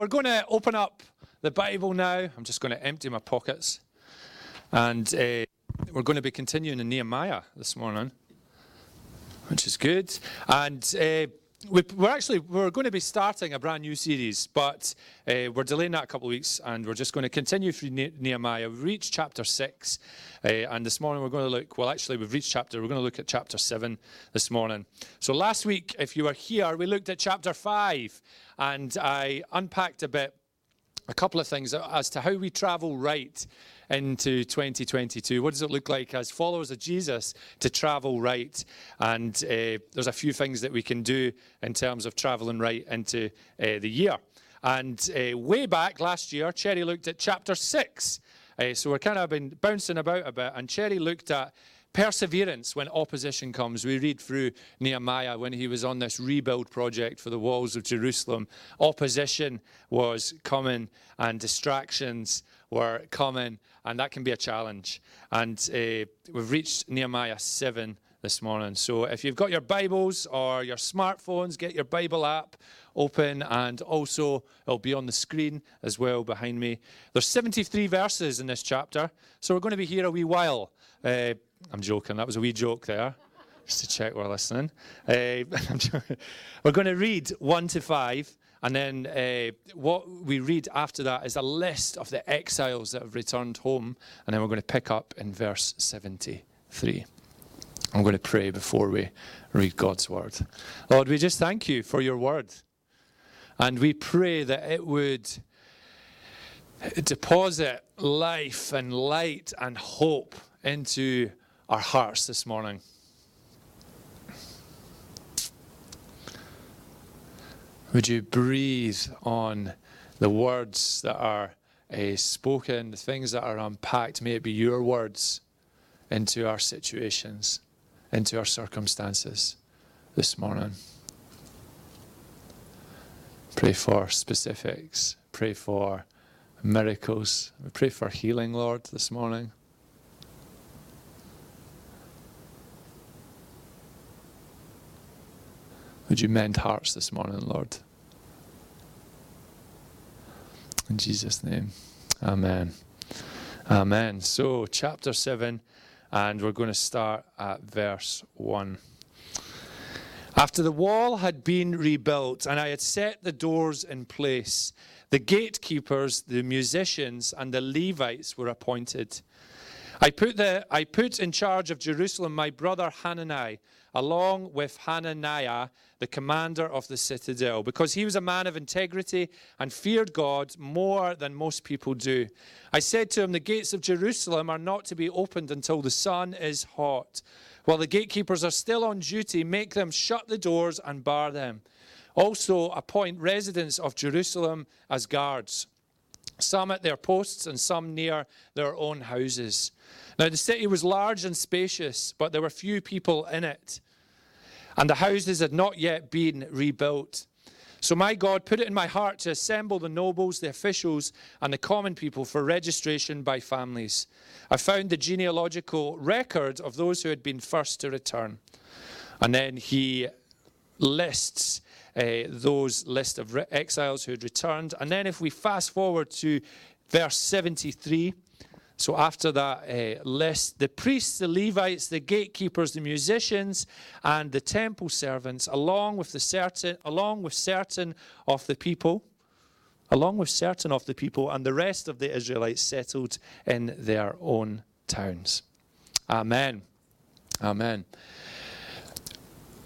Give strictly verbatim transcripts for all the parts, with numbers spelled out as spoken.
We're going to open up the Bible now. I'm just going to empty my pockets. And uh, we're going to be continuing in Nehemiah this morning, which is good. And uh, we, we're actually, we're going to be starting a brand new series, but uh, we're delaying that a couple of weeks, and we're just going to continue through ne- Nehemiah. We've reached chapter six, uh, and this morning we're going to look, well actually we've reached chapter, we're going to look at chapter seven this morning. So last week, if you were here, we looked at chapter five, and I unpacked a bit, a couple of things as to how we travel right into twenty twenty-two. What does it look like as followers of Jesus to travel right? And uh, there's a few things that we can do in terms of traveling right into uh, the year. And uh, way back last year, Cherry looked at chapter six. Uh, so we're kind of been bouncing about a bit. And Cherry looked at perseverance when opposition comes. We read through Nehemiah when he was on this rebuild project for the walls of Jerusalem. Opposition was coming and distractions were coming, and that can be a challenge. And uh, we've reached Nehemiah seven this morning. So if you've got your Bibles or your smartphones, get your Bible app open, and also it'll be on the screen as well behind me. There's seventy-three verses in this chapter, so we're going to be here a wee while. Uh, I'm joking, that was a wee joke there, just to check we're listening. Uh, we're going to read one to five, and then uh, what we read after that is a list of the exiles that have returned home, and then we're going to pick up in verse seventy-three. I'm going to pray before we read God's word. Lord, we just thank you for your word, and we pray that it would deposit life and light and hope into our hearts this morning. Would you breathe on the words that are uh, spoken, the things that are unpacked, may it be your words, into our situations, into our circumstances this morning. Pray for specifics, pray for miracles, we pray for healing, Lord, this morning. Would you mend hearts this morning, Lord? In Jesus' name, amen. Amen. So, chapter seven, and we're going to start at verse one. After the wall had been rebuilt, and I had set the doors in place, the gatekeepers, the musicians, and the Levites were appointed. I put the I put in charge of Jerusalem my brother Hanani, along with Hananiah, the commander of the citadel, because he was a man of integrity and feared God more than most people do. I said to him, the gates of Jerusalem are not to be opened until the sun is hot. While the gatekeepers are still on duty, make them shut the doors and bar them. Also appoint residents of Jerusalem as guards, some at their posts and some near their own houses. Now the city was large and spacious, but there were few people in it, and the houses had not yet been rebuilt. So my God put it in my heart to assemble the nobles, the officials, and the common people for registration by families. I found the genealogical record of those who had been first to return. And then he lists Uh, those list of re- exiles who had returned. And then if we fast forward to verse seventy-three, so after that uh, list, the priests, the Levites, the gatekeepers, the musicians, and the temple servants, along with the certain, along with certain of the people, along with certain of the people, and the rest of the Israelites settled in their own towns. Amen. Amen.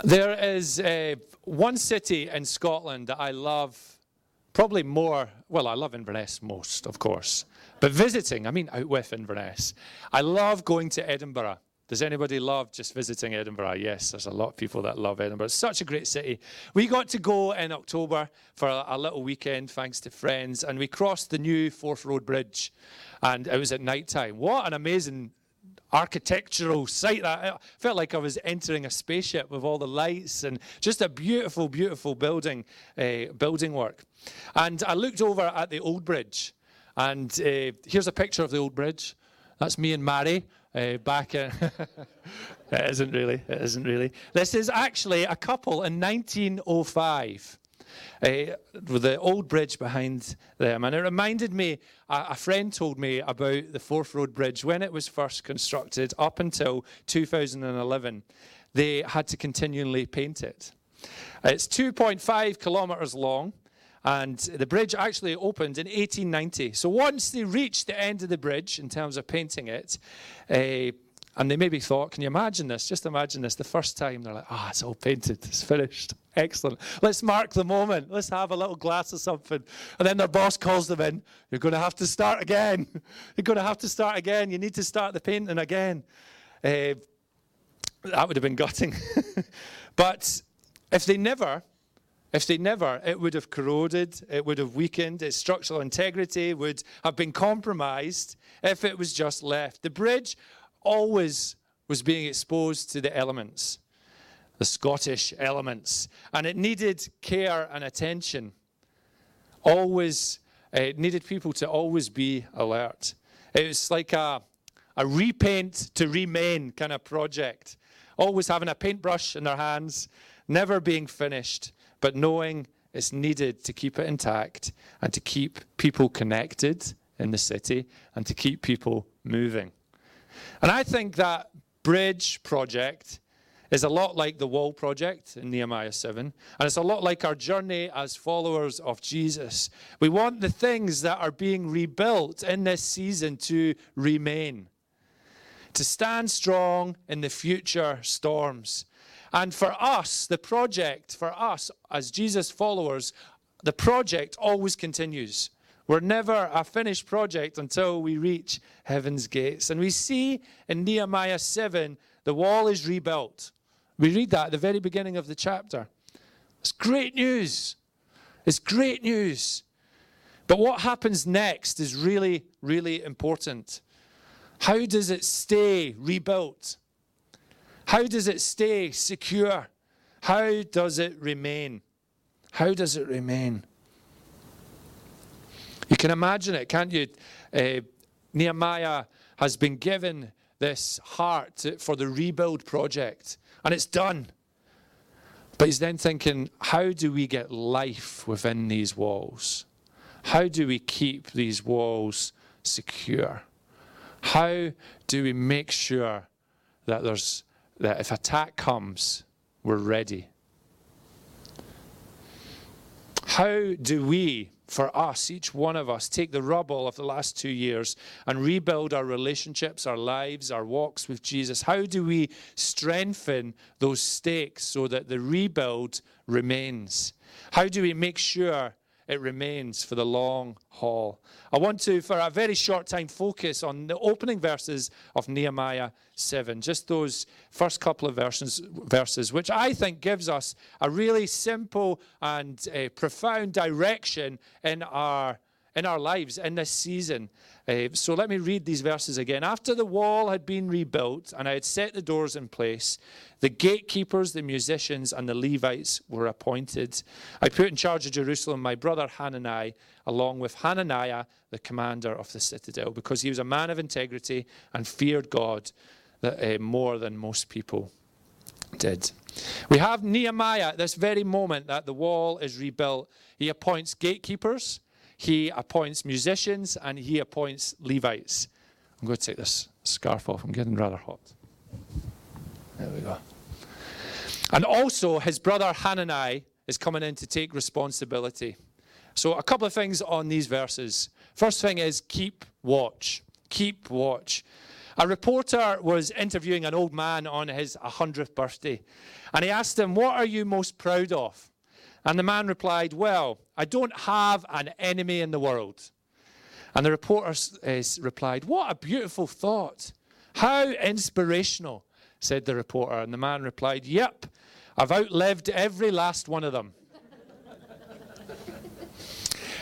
There is a... One city in Scotland that I love probably more, well, I love Inverness most, of course, but visiting, I mean out with Inverness. I love going to Edinburgh. Does anybody love just visiting Edinburgh? Yes, there's a lot of people that love Edinburgh. It's such a great city. We got to go in October for a, a little weekend, thanks to friends, and we crossed the new Forth Road Bridge, and it was at night time. What an amazing architectural site. That felt like I was entering a spaceship with all the lights, and just a beautiful, beautiful building, uh, building work. And I looked over at the old bridge, and uh, here's a picture of the old bridge. That's me and Mary uh, back in. It isn't really. It isn't really. This is actually a couple in nineteen oh five. uh, the old bridge behind them. And it reminded me, a, a friend told me about the Forth Road Bridge when it was first constructed up until two thousand eleven. They had to continually paint it. It's two point five kilometers long, and the bridge actually opened in eighteen ninety. So once they reached the end of the bridge in terms of painting it, uh, and they maybe thought, can you imagine this? Just imagine this. The first time, they're like, ah, oh, it's all painted. It's finished. Excellent. Let's mark the moment. Let's have a little glass of something. And then their boss calls them in. You're going to have to start again. You're going to have to start again. You need to start the painting again. Uh, that would have been gutting. But if they never... If they never, it would have corroded, it would have weakened, its structural integrity would have been compromised if it was just left. The bridge always was being exposed to the elements, the Scottish elements, and it needed care and attention. Always, it needed people to always be alert. It was like a, a repaint to remain kind of project, always having a paintbrush in their hands, never being finished, but knowing it's needed to keep it intact and to keep people connected in the city and to keep people moving. And I think that bridge project is a lot like the wall project in Nehemiah seven, and it's a lot like our journey as followers of Jesus. We want the things that are being rebuilt in this season to remain, to stand strong in the future storms. And for us, the project, for us as Jesus followers, the project always continues. We're never a finished project until we reach heaven's gates. And we see in Nehemiah seven, the wall is rebuilt. We read that at the very beginning of the chapter. It's great news. It's great news. But what happens next is really, really important. How does it stay rebuilt? How does it stay secure? How does it remain? How does it remain? You can imagine it, can't you? Uh, Nehemiah has been given this heart for the rebuild project, and it's done. But he's then thinking, how do we get life within these walls? How do we keep these walls secure? How do we make sure that there's that if attack comes, we're ready? How do we, for us, each one of us, take the rubble of the last two years and rebuild our relationships, our lives, our walks with Jesus? How do we strengthen those stakes so that the rebuild remains? How do we make sure it remains for the long haul? I want to, for a very short time, focus on the opening verses of Nehemiah seven, just those first couple of verses, verses which I think gives us a really simple and uh, profound direction in our in our lives in this season. Uh, so let me read these verses again. After the wall had been rebuilt and I had set the doors in place, the gatekeepers, the musicians, and the Levites were appointed. I put in charge of Jerusalem my brother Hanani, along with Hananiah, the commander of the citadel, because he was a man of integrity and feared God that, uh, more than most people did. We have Nehemiah at this very moment that the wall is rebuilt. He appoints gatekeepers, he appoints musicians, and he appoints Levites. I'm going to take this scarf off. I'm getting rather hot. There we go. And also, his brother Hanani is coming in to take responsibility. So a couple of things on these verses. First thing is keep watch. Keep watch. A reporter was interviewing an old man on his hundredth birthday, and he asked him, what are you most proud of? And the man replied, well, I don't have an enemy in the world. And the reporter uh, replied, what a beautiful thought. How inspirational, said the reporter. And the man replied, yep, I've outlived every last one of them.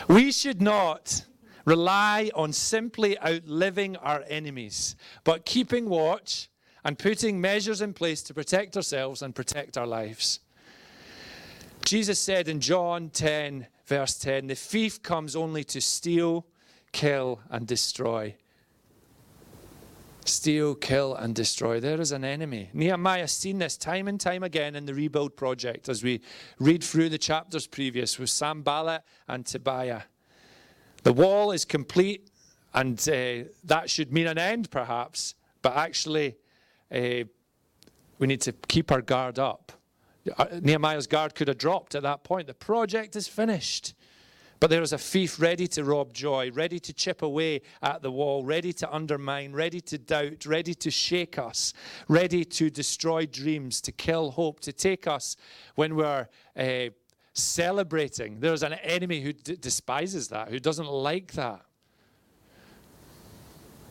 We should not rely on simply outliving our enemies, but keeping watch and putting measures in place to protect ourselves and protect our lives. Jesus said in John ten, verse ten, the thief comes only to steal, kill, and destroy. steal, kill, and destroy. There is an enemy. Nehemiah has seen this time and time again in the rebuild project as we read through the chapters previous with Sambala and Tobiah. The wall is complete, and uh, that should mean an end perhaps, but actually uh, we need to keep our guard up. Nehemiah's guard could have dropped at that point. The project is finished. But there is a thief ready to rob joy, ready to chip away at the wall, ready to undermine, ready to doubt, ready to shake us, ready to destroy dreams, to kill hope, to take us when we're uh, celebrating. There's an enemy who d- despises that, who doesn't like that.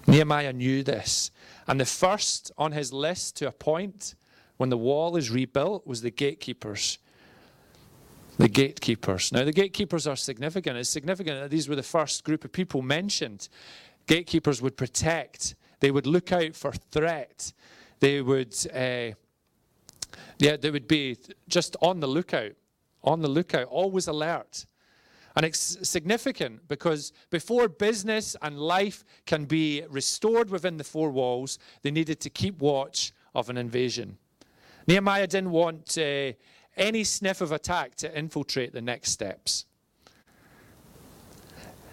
Nehemiah knew this. And the first on his list to appoint when the wall is rebuilt was the gatekeepers. The gatekeepers. Now, the gatekeepers are significant. It's significant that these were the first group of people mentioned. Gatekeepers would protect. They would look out for threat. They would, uh, yeah, they would be just on the lookout, on the lookout, always alert. And it's significant because before business and life can be restored within the four walls, they needed to keep watch of an invasion. Nehemiah didn't want Uh, any sniff of attack to infiltrate the next steps.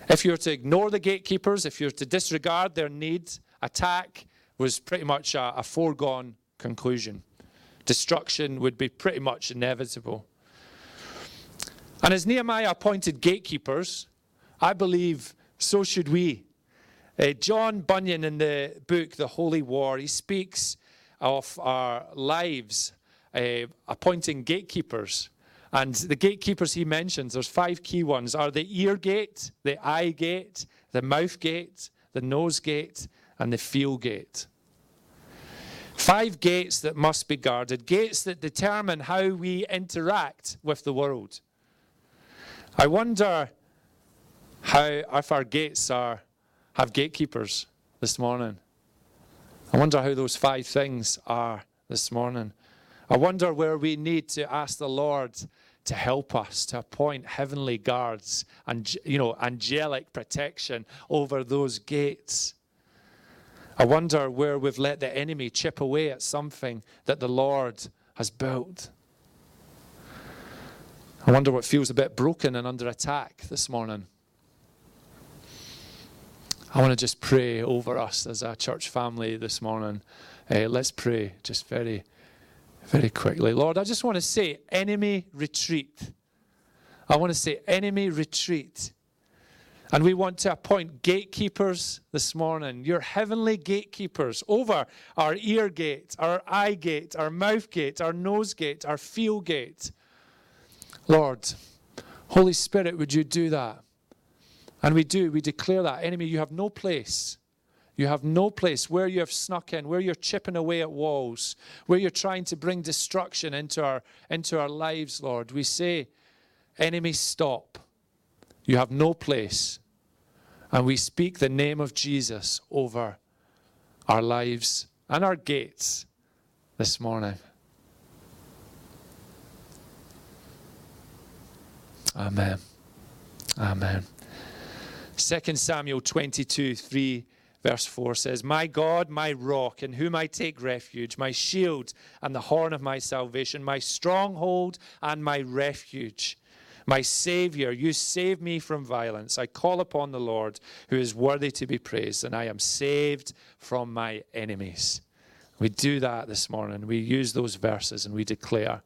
If you're to ignore the gatekeepers, if you're to disregard their need, attack was pretty much a, a foregone conclusion. Destruction would be pretty much inevitable. And as Nehemiah appointed gatekeepers, I believe so should we. Uh, John Bunyan in the book, The Holy War, he speaks of our lives Uh, appointing gatekeepers, and the gatekeepers he mentions, there's five key ones, are the ear gate, the eye gate, the mouth gate, the nose gate, and the feel gate. Five gates that must be guarded, gates that determine how we interact with the world. I wonder how if our gates are have gatekeepers this morning. I wonder how those five things are this morning. I wonder where we need to ask the Lord to help us, to appoint heavenly guards and, you know, angelic protection over those gates. I wonder where we've let the enemy chip away at something that the Lord has built. I wonder what feels a bit broken and under attack this morning. I want to just pray over us as a church family this morning. Uh, let's pray just very Very quickly. Lord, I just want to say, enemy retreat. I want to say, enemy retreat. And we want to appoint gatekeepers this morning, your heavenly gatekeepers over our ear gate, our eye gate, our mouth gate, our nose gate, our feel gate. Lord, Holy Spirit, would you do that? And we do, we declare that. Enemy, you have no place. You have no place where you have snuck in, where you're chipping away at walls, where you're trying to bring destruction into our, into our lives, Lord. We say, enemy, stop. You have no place. And we speak the name of Jesus over our lives and our gates this morning. Amen. Amen. Second Samuel twenty-two, three Verse four says, "My God, my rock, in whom I take refuge, my shield and the horn of my salvation, my stronghold and my refuge, my Savior, you save me from violence. I call upon the Lord, who is worthy to be praised, and I am saved from my enemies." We do that this morning. We use those verses and we declare,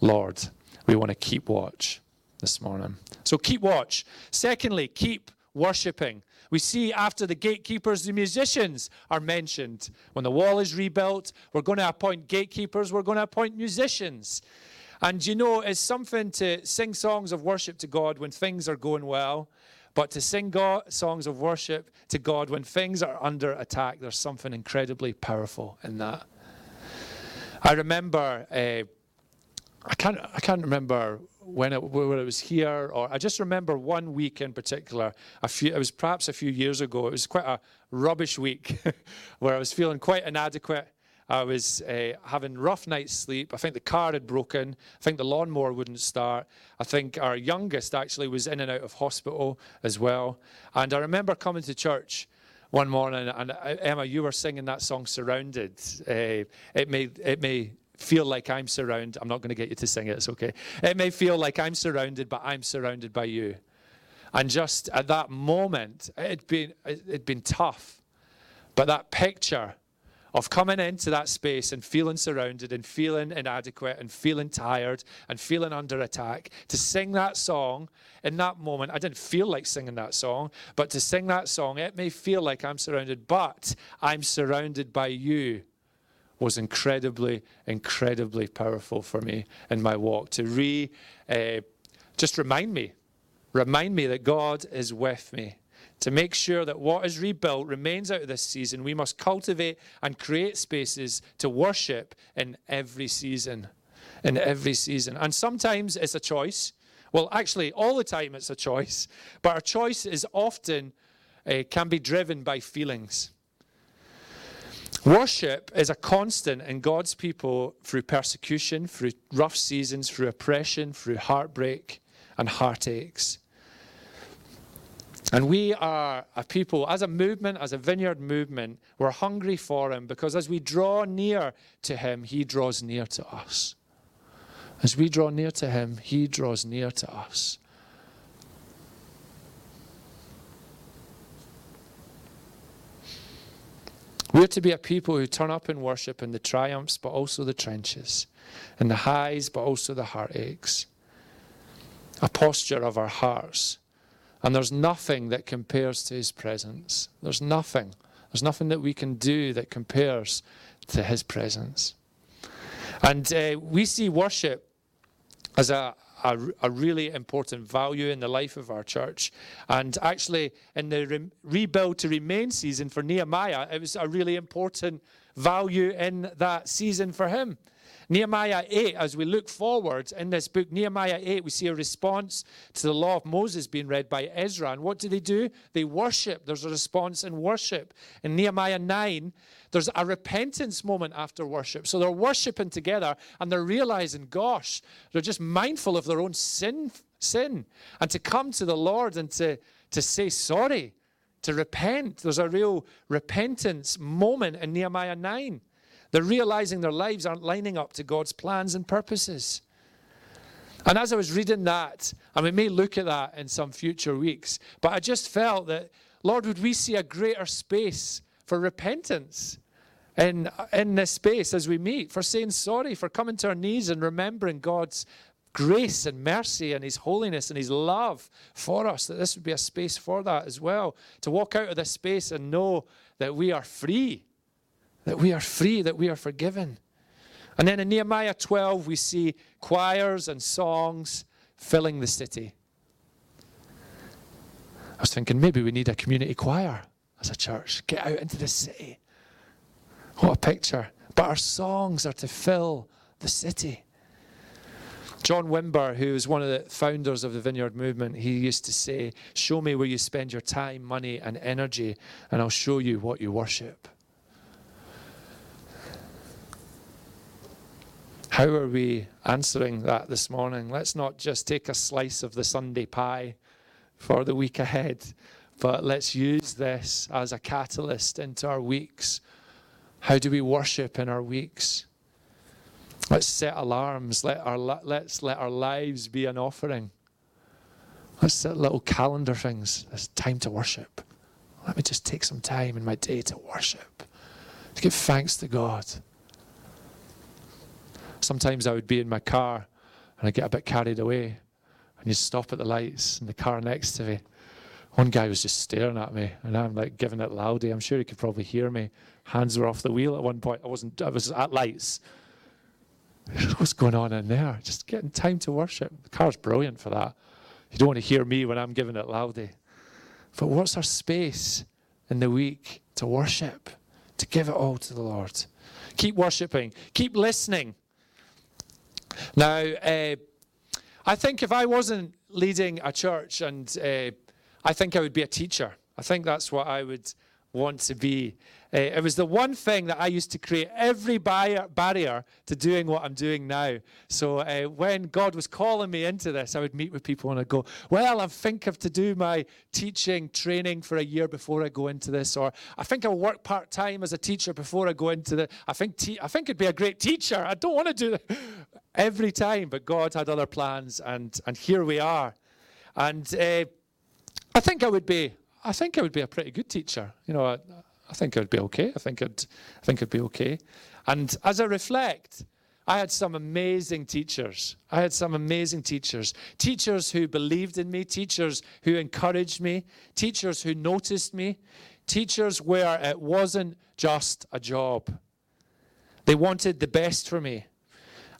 Lord, we want to keep watch this morning. So keep watch. Secondly, keep worshipping. We see after the gatekeepers, the musicians are mentioned. When the wall is rebuilt, we're going to appoint gatekeepers, we're going to appoint musicians. And you know, it's something to sing songs of worship to God when things are going well, but to sing God, songs of worship to God when things are under attack, there's something incredibly powerful in that. I remember, uh, I can't, I can't remember when it, whether it was here or I just remember one week in particular. A few, it was perhaps a few years ago. It was quite a rubbish week where I was feeling quite inadequate. I was uh, having rough night's sleep. I think the car had broken. I think the lawnmower wouldn't start. I think our youngest actually was in and out of hospital as well. And I remember coming to church one morning, and Emma, you were singing that song, Surrounded. Uh, it may, it may feel like I'm surrounded. I'm not going to get you to sing it, it's okay. It may feel like I'm surrounded, but I'm surrounded by you. And just at that moment, it'd been, it'd been tough. But that picture of coming into that space and feeling surrounded and feeling inadequate and feeling tired and feeling under attack, to sing that song in that moment, I didn't feel like singing that song, but to sing that song, it may feel like I'm surrounded, but I'm surrounded by you, was incredibly, incredibly powerful for me in my walk to re, uh, just remind me, remind me that God is with me. To make sure that what is rebuilt remains out of this season, we must cultivate and create spaces to worship in every season. In every season. And sometimes it's a choice. Well, actually, all the time it's a choice. But our choice is often, uh, can be driven by feelings. Worship is a constant in God's people through persecution, through rough seasons, through oppression, through heartbreak and heartaches. And we are a people, as a movement, as a Vineyard Movement, we're hungry for him, because as we draw near to him, he draws near to us. As we draw near to him, he draws near to us. We're to be a people who turn up in worship in the triumphs, but also the trenches, in the highs, but also the heartaches. A posture of our hearts. And there's nothing that compares to his presence. There's nothing. There's nothing that we can do that compares to his presence. And uh, we see worship as a, a, a really important value in the life of our church. And actually, in the re- rebuild to remain season for Nehemiah, it was a really important value in that season for him. Nehemiah eight, as we look forward in this book, Nehemiah eight, we see a response to the law of Moses being read by Ezra. And what do they do? They worship. There's a response in worship. In Nehemiah nine, there's a repentance moment after worship. So they're worshiping together and they're realizing, gosh, they're just mindful of their own sin, sin. And to come to the Lord and to, to say sorry, to repent. There's a real repentance moment in Nehemiah nine. They're realizing their lives aren't lining up to God's plans and purposes. And as I was reading that, and we may look at that in some future weeks, but I just felt that, Lord, would we see a greater space for repentance in, in this space as we meet, for saying sorry, for coming to our knees and remembering God's grace and mercy and his holiness and his love for us, that this would be a space for that as well, to walk out of this space and know that we are free. That we are free, that we are forgiven. And then in Nehemiah twelve, we see choirs and songs filling the city. I was thinking, maybe we need a community choir as a church. Get out into the city. What a picture. But our songs are to fill the city. John Wimber, who is one of the founders of the Vineyard Movement, he used to say, show me where you spend your time, money, and energy, and I'll show you what you worship. How are we answering that this morning? Let's not just take a slice of the Sunday pie for the week ahead, but let's use this as a catalyst into our weeks. How do we worship in our weeks? Let's set alarms. Let our, let's let our lives be an offering. Let's set little calendar things. It's time to worship. Let me just take some time in my day to worship, to give thanks to God. Sometimes I would be in my car and I'd get a bit carried away, and you'd stop at the lights in the car next to me. One guy was just staring at me and I'm like giving it loudly. I'm sure he could probably hear me. Hands were off the wheel at one point. I wasn't, I was at lights. What's going on in there? Just getting time to worship. The car's brilliant for that. You don't want to hear me when I'm giving it loudly. But what's our space in the week to worship, to give it all to the Lord? Keep worshiping, keep listening. Now, uh, I think if I wasn't leading a church, and uh, I think I would be a teacher. I think that's what I would want to be. Uh, it was the one thing that I used to create every bar- barrier to doing what I'm doing now. So uh, when God was calling me into this, I would meet with people and I'd go, well, I think I have to do my teaching training for a year before I go into this, or I think I'll work part-time as a teacher before I go into it. I think te- I think I'd be a great teacher. I don't want to do that. Every time, but God had other plans, and, and here we are. And uh, I think I would be, I think I would be a pretty good teacher. You know, I, I think I would be okay. I think I'd, I think I'd be okay. And as I reflect, I had some amazing teachers. I had some amazing teachers. Teachers who believed in me. Teachers who encouraged me. Teachers who noticed me. Teachers where it wasn't just a job. They wanted the best for me.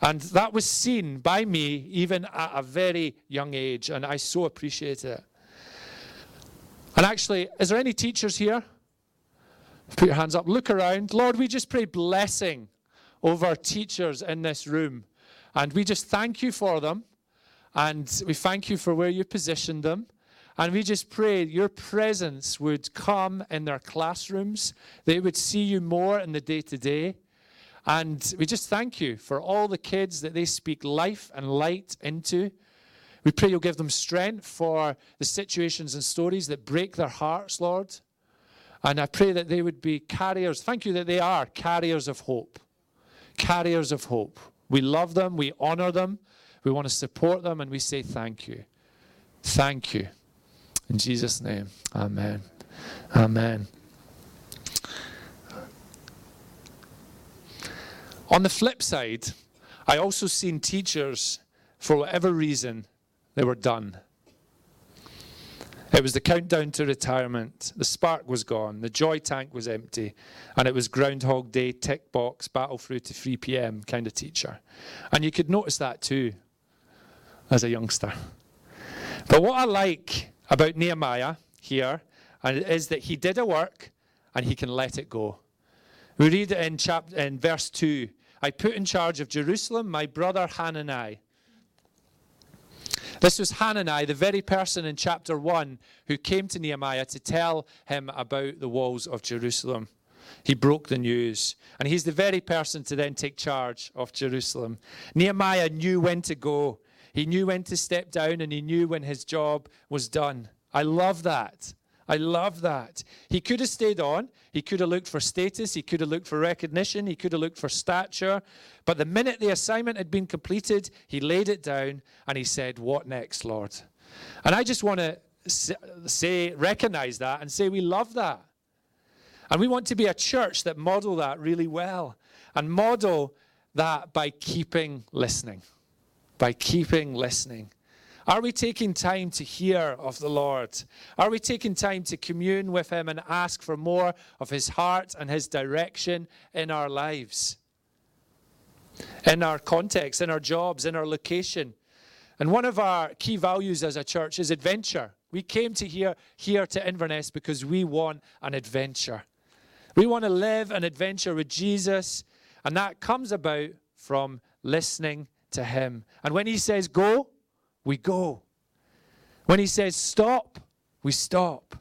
And that was seen by me even at a very young age, and I so appreciate it. And actually, is there any teachers here? Put your hands up, look around. Lord, we just pray blessing over our teachers in this room. And we just thank you for them. And we thank you for where you positioned them. And we just pray your presence would come in their classrooms. They would see you more in the day-to-day. And we just thank you for all the kids that they speak life and light into. We pray you'll give them strength for the situations and stories that break their hearts, Lord. And I pray that they would be carriers. Thank you that they are carriers of hope. Carriers of hope. We love them. We honor them. We want to support them. And we say thank you. Thank you. In Jesus' name. Amen. Amen. On the flip side, I also seen teachers, for whatever reason, they were done. It was the countdown to retirement. The spark was gone. The joy tank was empty. And it was Groundhog Day, tick box, battle through to three p.m. kind of teacher. And you could notice that too as a youngster. But what I like about Nehemiah here and is that he did a work and he can let it go. We read it in, chap- in verse two. I put in charge of Jerusalem my brother Hanani. This was Hanani, the very person in chapter one who came to Nehemiah to tell him about the walls of Jerusalem. He broke the news. And he's the very person to then take charge of Jerusalem. Nehemiah knew when to go. He knew when to step down, and he knew when his job was done. I love that. I love that. He could have stayed on. He could have looked for status. He could have looked for recognition. He could have looked for stature. But the minute the assignment had been completed, he laid it down and he said, what next, Lord? And I just want to say, recognize that and say we love that. And we want to be a church that model that really well, and model that by keeping listening, by keeping listening. Are we taking time to hear of the Lord? Are we taking time to commune with him and ask for more of his heart and his direction in our lives, in our context, in our jobs, in our location? And one of our key values as a church is adventure. We came to here, here to Inverness because we want an adventure. We want to live an adventure with Jesus, and that comes about from listening to him. And when he says go, we go. When he says stop, we stop.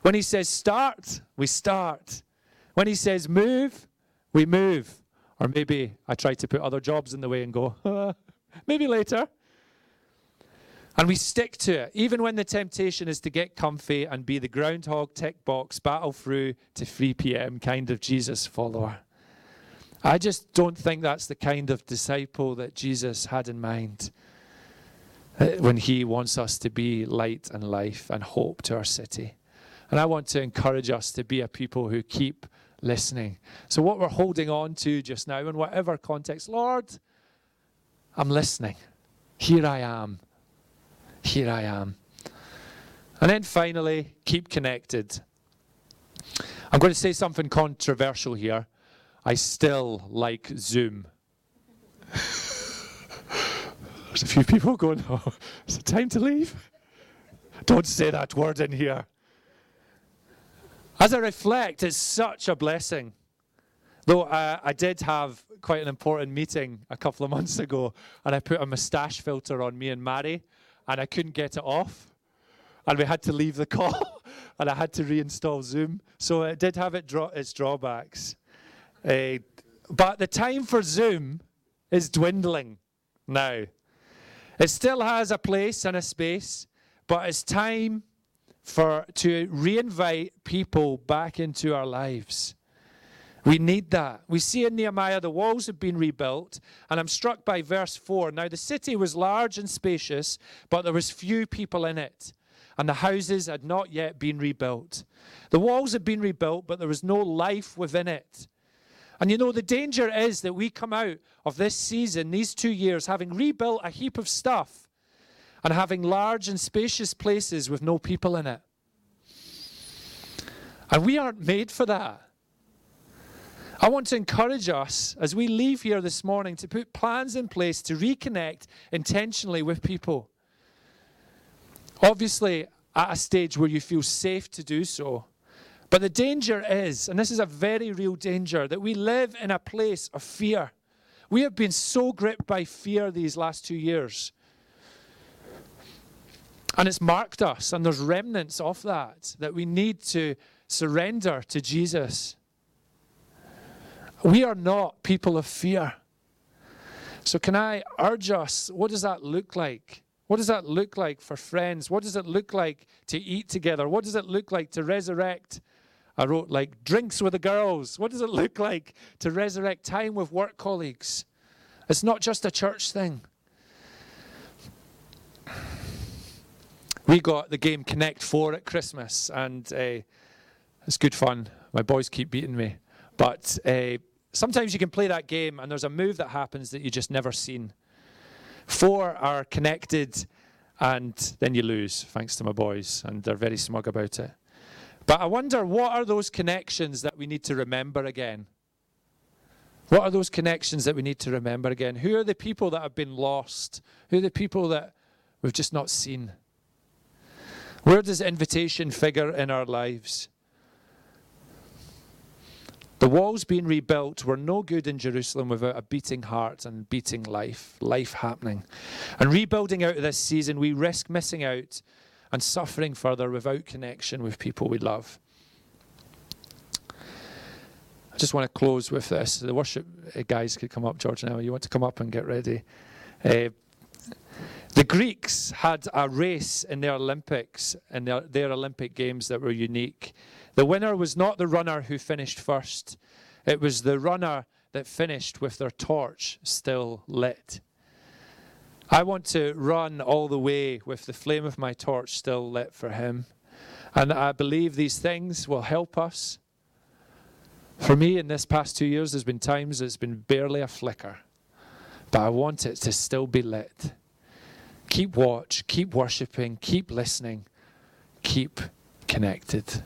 When he says start, we start. When he says move, we move. Or maybe I try to put other jobs in the way and go, maybe later. And we stick to it, even when the temptation is to get comfy and be the Groundhog tick box, battle through to three p.m. kind of Jesus follower. I just don't think that's the kind of disciple that Jesus had in mind when he wants us to be light and life and hope to our city. And I want to encourage us to be a people who keep listening. So what we're holding on to just now, in whatever context, Lord, I'm listening. Here I am. Here I am. And then finally, keep connected. I'm going to say something controversial here. I still like Zoom. There's a few people going, oh, is it time to leave? Don't say that word in here. As I reflect, it's such a blessing. Though uh, I did have quite an important meeting a couple of months ago, and I put a moustache filter on me and Mary, and I couldn't get it off, and we had to leave the call. and I had to reinstall Zoom. So it did have it draw- its drawbacks. Uh, but the time for Zoom is dwindling now. It still has a place and a space, but it's time for to reinvite people back into our lives. We need that. We see in Nehemiah the walls have been rebuilt, and I'm struck by verse four. Now the city was large and spacious, but there was few people in it, and the houses had not yet been rebuilt. The walls had been rebuilt, but there was no life within it. And you know, the danger is that we come out of this season, these two years, having rebuilt a heap of stuff and having large and spacious places with no people in it. And we aren't made for that. I want to encourage us, as we leave here this morning, to put plans in place to reconnect intentionally with people. Obviously, at a stage where you feel safe to do so. But the danger is, and this is a very real danger, that we live in a place of fear. We have been so gripped by fear these last two years. And it's marked us, and there's remnants of that, that we need to surrender to Jesus. We are not people of fear. So can I urge us, what does that look like? What does that look like for friends? What does it look like to eat together? What does it look like to resurrect? I wrote like drinks with the girls. What does it look like to resurrect time with work colleagues? It's not just a church thing. We got the game Connect Four at Christmas, and uh, it's good fun. My boys keep beating me. But uh, sometimes you can play that game and there's a move that happens that you just never seen. Four are connected and then you lose, thanks to my boys, and they're very smug about it. But I wonder, what are those connections that we need to remember again? What are those connections that we need to remember again? Who are the people that have been lost? Who are the people that we've just not seen? Where does invitation figure in our lives? The walls being rebuilt were no good in Jerusalem without a beating heart and beating life, life happening. And rebuilding out of this season, we risk missing out and suffering further without connection with people we love. I just want to close with this. The worship guys could come up, George and Emma. You want to come up and get ready. Uh, the Greeks had a race in their Olympics, in their, their Olympic Games that were unique. The winner was not the runner who finished first. It was the runner that finished with their torch still lit. I want to run all the way with the flame of my torch still lit for him. And I believe these things will help us. For me, in this past two years, there's been times it's been barely a flicker. But I want it to still be lit. Keep watch, keep worshiping, keep listening, keep connected.